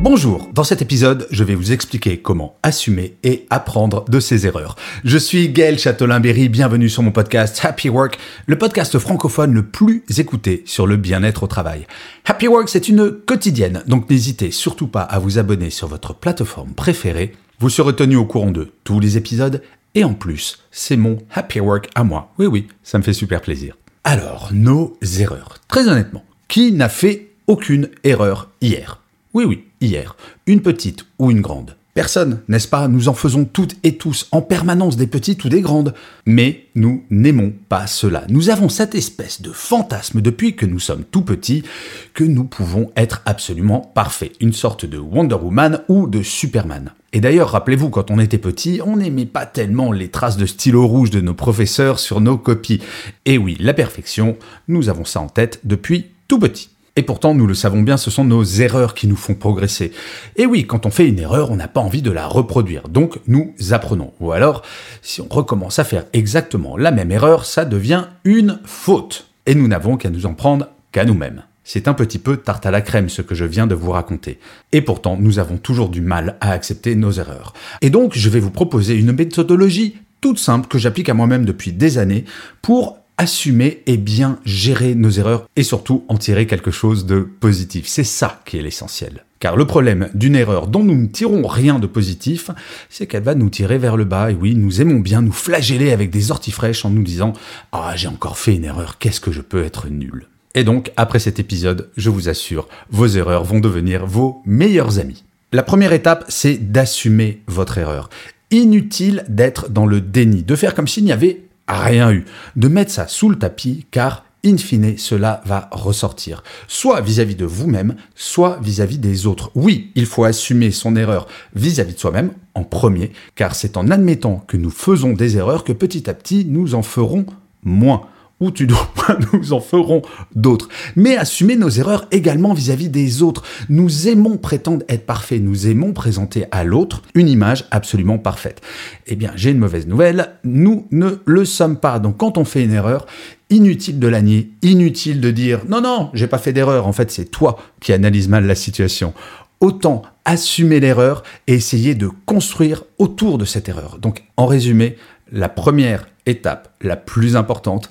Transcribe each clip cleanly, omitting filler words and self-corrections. Bonjour, dans cet épisode, je vais vous expliquer comment assumer et apprendre de ses erreurs. Je suis Gaël Chatelain-Bery, bienvenue sur mon podcast Happy Work, le podcast francophone le plus écouté sur le bien-être au travail. Happy Work, c'est une quotidienne, donc n'hésitez surtout pas à vous abonner sur votre plateforme préférée. Vous serez tenu au courant de tous les épisodes et en plus, c'est mon Happy Work à moi. Oui, ça me fait super plaisir. Alors, nos erreurs. Très honnêtement, qui n'a fait aucune erreur hier ? Oui, hier. Une petite ou une grande. Personne, n'est-ce pas ? Nous en faisons toutes et tous en permanence, des petites ou des grandes. Mais nous n'aimons pas cela. Nous avons cette espèce de fantasme depuis que nous sommes tout petits que nous pouvons être absolument parfaits. Une sorte de Wonder Woman ou de Superman. Et d'ailleurs, rappelez-vous, quand on était petit, on n'aimait pas tellement les traces de stylo rouge de nos professeurs sur nos copies. Et oui, la perfection, nous avons ça en tête depuis tout petit. Et pourtant, nous le savons bien, ce sont nos erreurs qui nous font progresser. Et oui, quand on fait une erreur, on n'a pas envie de la reproduire, donc nous apprenons. Ou alors, si on recommence à faire exactement la même erreur, ça devient une faute. Et nous n'avons qu'à nous en prendre qu'à nous-mêmes. C'est un petit peu tarte à la crème ce que je viens de vous raconter. Et pourtant, nous avons toujours du mal à accepter nos erreurs. Et donc, je vais vous proposer une méthodologie toute simple que j'applique à moi-même depuis des années pour assumer et bien gérer nos erreurs et surtout en tirer quelque chose de positif. C'est ça qui est l'essentiel. Car le problème d'une erreur dont nous ne tirons rien de positif, c'est qu'elle va nous tirer vers le bas. Et oui, nous aimons bien nous flageller avec des orties fraîches en nous disant « Ah, j'ai encore fait une erreur, qu'est-ce que je peux être nul ?» Et donc, après cet épisode, je vous assure, vos erreurs vont devenir vos meilleurs amis. La première étape, c'est d'assumer votre erreur. Inutile d'être dans le déni, de faire comme s'il n'y avait rien eu, de mettre ça sous le tapis, car in fine, cela va ressortir, soit vis-à-vis de vous-même, soit vis-à-vis des autres. Oui, il faut assumer son erreur vis-à-vis de soi-même en premier, car c'est en admettant que nous faisons des erreurs que petit à petit, nous en ferons moins. Ou tu dois, nous en ferons d'autres. Mais assumer nos erreurs également vis-à-vis des autres. Nous aimons prétendre être parfaits, nous aimons présenter à l'autre une image absolument parfaite. Eh bien, j'ai une mauvaise nouvelle, nous ne le sommes pas. Donc quand on fait une erreur, inutile de la nier, inutile de dire « Non, j'ai pas fait d'erreur, en fait c'est toi qui analyses mal la situation ». Autant assumer l'erreur et essayer de construire autour de cette erreur. Donc en résumé, la première étape, la plus importante,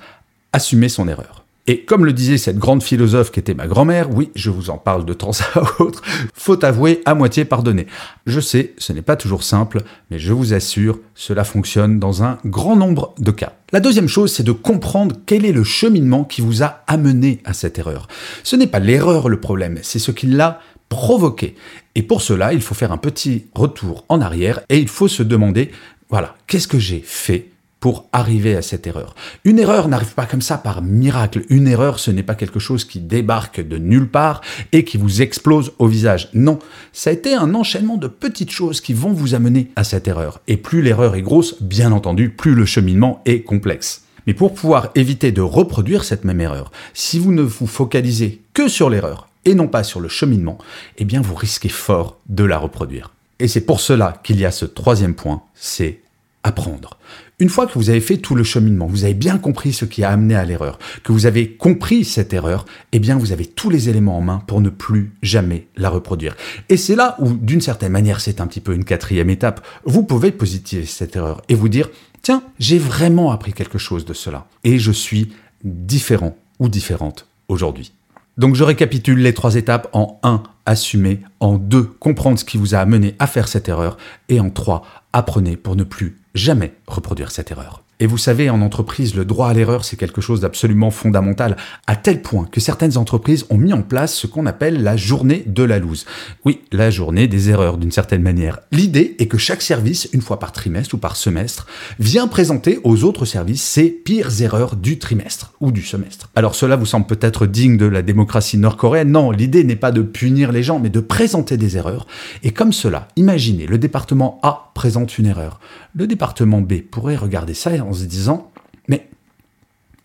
assumer son erreur. Et comme le disait cette grande philosophe qui était ma grand-mère, oui, je vous en parle de temps à autre, faut avouer, à moitié pardonner. Je sais, ce n'est pas toujours simple, mais je vous assure, cela fonctionne dans un grand nombre de cas. La deuxième chose, c'est de comprendre quel est le cheminement qui vous a amené à cette erreur. Ce n'est pas l'erreur le problème, c'est ce qui l'a provoqué. Et pour cela, il faut faire un petit retour en arrière et il faut se demander, voilà, qu'est-ce que j'ai fait pour arriver à cette erreur. Une erreur n'arrive pas comme ça par miracle. Une erreur, ce n'est pas quelque chose qui débarque de nulle part et qui vous explose au visage. Non, ça a été un enchaînement de petites choses qui vont vous amener à cette erreur. Et plus l'erreur est grosse, bien entendu, plus le cheminement est complexe. Mais pour pouvoir éviter de reproduire cette même erreur, si vous ne vous focalisez que sur l'erreur et non pas sur le cheminement, eh bien vous risquez fort de la reproduire. Et c'est pour cela qu'il y a ce troisième point, c'est apprendre. Une fois que vous avez fait tout le cheminement, vous avez bien compris ce qui a amené à l'erreur, que vous avez compris cette erreur, eh bien vous avez tous les éléments en main pour ne plus jamais la reproduire. Et c'est là où, d'une certaine manière, c'est un petit peu une quatrième étape, vous pouvez positiver cette erreur et vous dire « Tiens, j'ai vraiment appris quelque chose de cela et je suis différent ou différente aujourd'hui. » Donc je récapitule les trois étapes en 1, assumer, en 2, comprendre ce qui vous a amené à faire cette erreur et en 3, apprenez pour ne plus jamais reproduire cette erreur. Et vous savez, en entreprise, le droit à l'erreur, c'est quelque chose d'absolument fondamental, à tel point que certaines entreprises ont mis en place ce qu'on appelle la journée de la loose. Oui, la journée des erreurs, d'une certaine manière. L'idée est que chaque service, une fois par trimestre ou par semestre, vient présenter aux autres services ses pires erreurs du trimestre ou du semestre. Alors cela vous semble peut-être digne de la démocratie nord-coréenne. Non, l'idée n'est pas de punir les gens, mais de présenter des erreurs. Et comme cela, imaginez, le département A présente une erreur. Le département B pourrait regarder ça en se disant « Mais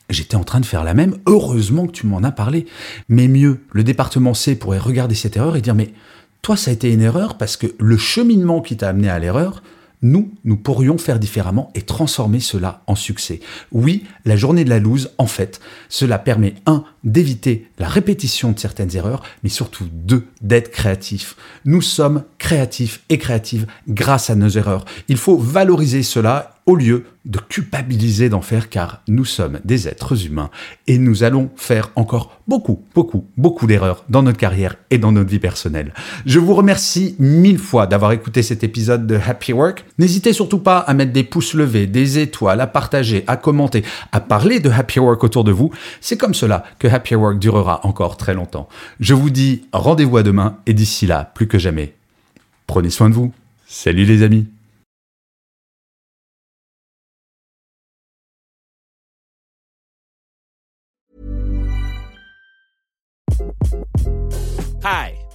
j'étais en train de faire la même, heureusement que tu m'en as parlé. » Mais mieux, le département C pourrait regarder cette erreur et dire « Mais toi, ça a été une erreur parce que le cheminement qui t'a amené à l'erreur, nous pourrions faire différemment et transformer cela en succès. » Oui, la journée de la loose, en fait, cela permet 1. D'éviter la répétition de certaines erreurs, mais surtout 2. D'être créatif. Nous sommes créatifs et créatives grâce à nos erreurs. Il faut valoriser cela au lieu de culpabiliser d'en faire, car nous sommes des êtres humains et nous allons faire encore beaucoup d'erreurs dans notre carrière et dans notre vie personnelle. Je vous remercie 1000 fois d'avoir écouté cet épisode de Happy Work. N'hésitez surtout pas à mettre des pouces levés, des étoiles, à partager, à commenter, à parler de Happy Work autour de vous. C'est comme cela que Happy Work durera encore très longtemps. Je vous dis rendez-vous à demain et d'ici là, plus que jamais, prenez soin de vous. Salut les amis. Hi,